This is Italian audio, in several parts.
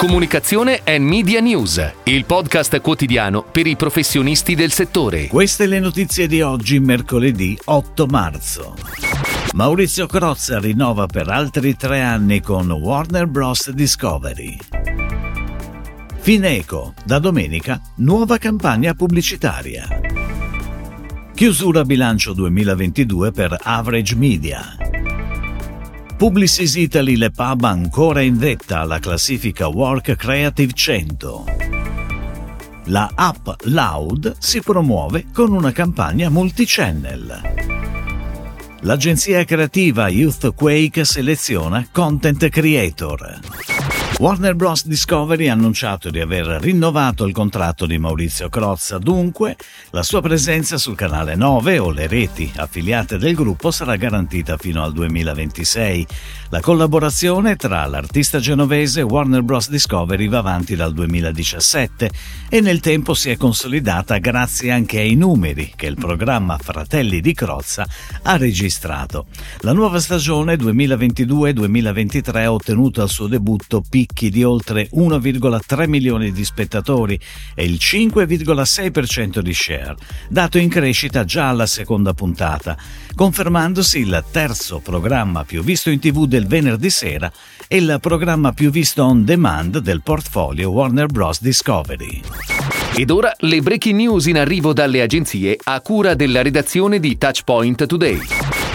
Comunicazione e Media News, il podcast quotidiano per i professionisti del settore. Queste le notizie di oggi, mercoledì 8 marzo. Maurizio Crozza rinnova per altri 3 anni con Warner Bros Discovery. Fineco, da domenica, nuova campagna pubblicitaria. Chiusura bilancio 2022 per Average Media. Publicis Italy le pub ancora in vetta alla classifica Work Creative 100. La app Loud si promuove con una campagna multichannel. L'agenzia creativa Youthquake seleziona content creator. Warner Bros. Discovery ha annunciato di aver rinnovato il contratto di Maurizio Crozza, dunque la sua presenza sul canale 9 o le reti affiliate del gruppo sarà garantita fino al 2026. La collaborazione tra l'artista genovese e Warner Bros. Discovery va avanti dal 2017 e nel tempo si è consolidata grazie anche ai numeri che il programma Fratelli di Crozza ha registrato. La nuova stagione 2022-2023 ha ottenuto al suo debutto picchi di oltre 1,3 milioni di spettatori e il 5,6% di share, dato in crescita già alla seconda puntata, confermandosi il terzo programma più visto in TV del venerdì sera e il programma più visto on demand del portfolio Warner Bros. Discovery. Ed ora le breaking news in arrivo dalle agenzie a cura della redazione di Touchpoint Today.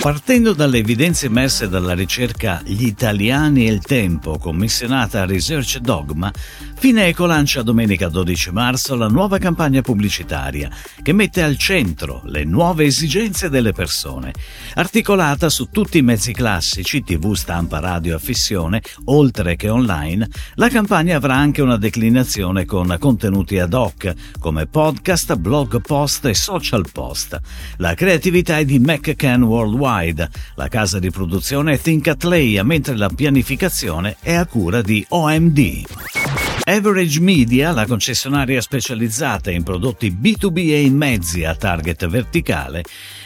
Partendo dalle evidenze emerse dalla ricerca Gli italiani e il tempo, commissionata a Research Dogma, Fineco lancia domenica 12 marzo la nuova campagna pubblicitaria che mette al centro le nuove esigenze delle persone. Articolata su tutti i mezzi classici, TV, stampa, radio, affissione, oltre che online, la campagna avrà anche una declinazione con contenuti ad hoc, come podcast, blog post e social post. La creatività è di McCann Worldwide, la casa di produzione è Thinkathleia, mentre la pianificazione è a cura di OMD. Average Media, la concessionaria specializzata in prodotti B2B e in mezzi a target verticale,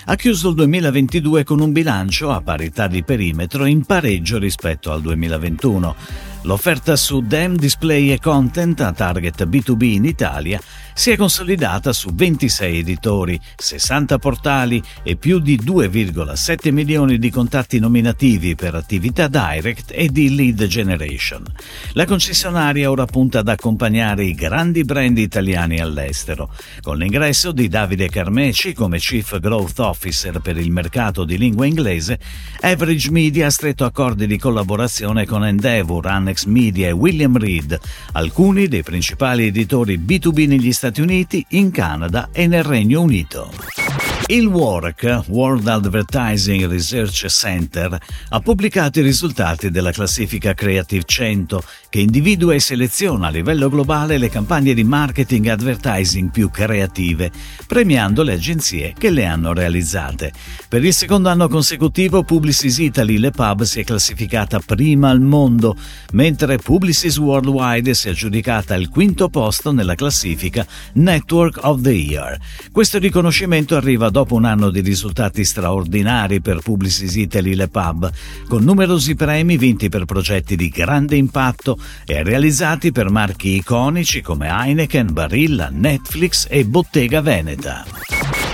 ha chiuso il 2022 con un bilancio a parità di perimetro in pareggio rispetto al 2021. L'offerta su DEM, display e content a target B2B in Italia si è consolidata su 26 editori, 60 portali e più di 2,7 milioni di contatti nominativi per attività direct e di lead generation. La concessionaria ora punta ad accompagnare i grandi brand italiani all'estero, con l'ingresso di Davide Carmeci come Chief Growth Officer per il mercato di lingua inglese. Average Media ha stretto accordi di collaborazione con Endeavor, Anne Media e William Reed, alcuni dei principali editori B2B negli Stati Uniti, in Canada e nel Regno Unito. Il Warc, World Advertising Research Center, ha pubblicato i risultati della classifica Creative 100, che individua e seleziona a livello globale le campagne di marketing e advertising più creative, premiando le agenzie che le hanno realizzate. Per il secondo anno consecutivo Publicis Italy le pub si è classificata prima al mondo, mentre Publicis Worldwide si è aggiudicata il quinto posto nella classifica Network of the Year. Questo riconoscimento arriva dopo un anno di risultati straordinari per Publicis Italy le pub, con numerosi premi vinti per progetti di grande impatto e realizzati per marchi iconici come Heineken, Barilla, Netflix e Bottega Veneta.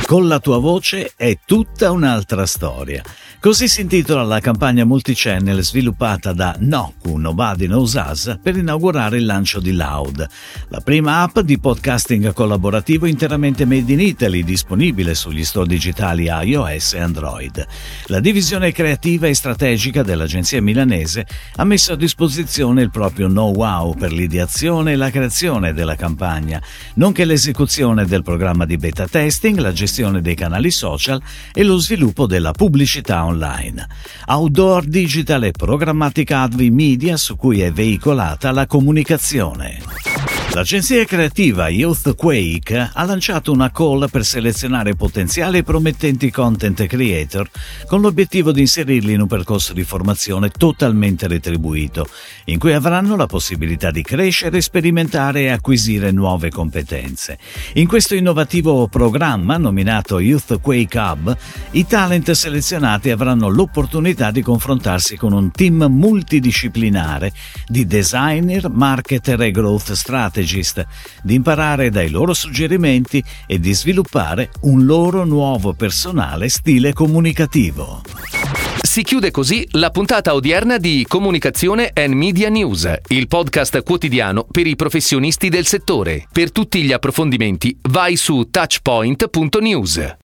Con la tua voce è tutta un'altra storia. Così si intitola la campagna multichannel sviluppata da Nocu, Nobody Knows Us, per inaugurare il lancio di Loud, la prima app di podcasting collaborativo interamente made in Italy, disponibile sugli store digitali iOS e Android. La divisione creativa e strategica dell'agenzia milanese ha messo a disposizione il proprio know-how per l'ideazione e la creazione della campagna, nonché l'esecuzione del programma di beta testing, la gestione dei canali social e lo sviluppo della pubblicità online. Outdoor, digital e programmatica AdV media su cui è veicolata la comunicazione. L'agenzia creativa Youthquake ha lanciato una call per selezionare potenziali e promettenti content creator con l'obiettivo di inserirli in un percorso di formazione totalmente retribuito, in cui avranno la possibilità di crescere, sperimentare e acquisire nuove competenze. In questo innovativo programma, nominato Youthquake Hub, i talent selezionati avranno l'opportunità di confrontarsi con un team multidisciplinare di designer, marketer e growth strategist, di imparare dai loro suggerimenti e di sviluppare un loro nuovo personale stile comunicativo. Si chiude così la puntata odierna di Comunicazione and Media News, il podcast quotidiano per i professionisti del settore. Per tutti gli approfondimenti vai su touchpoint.news.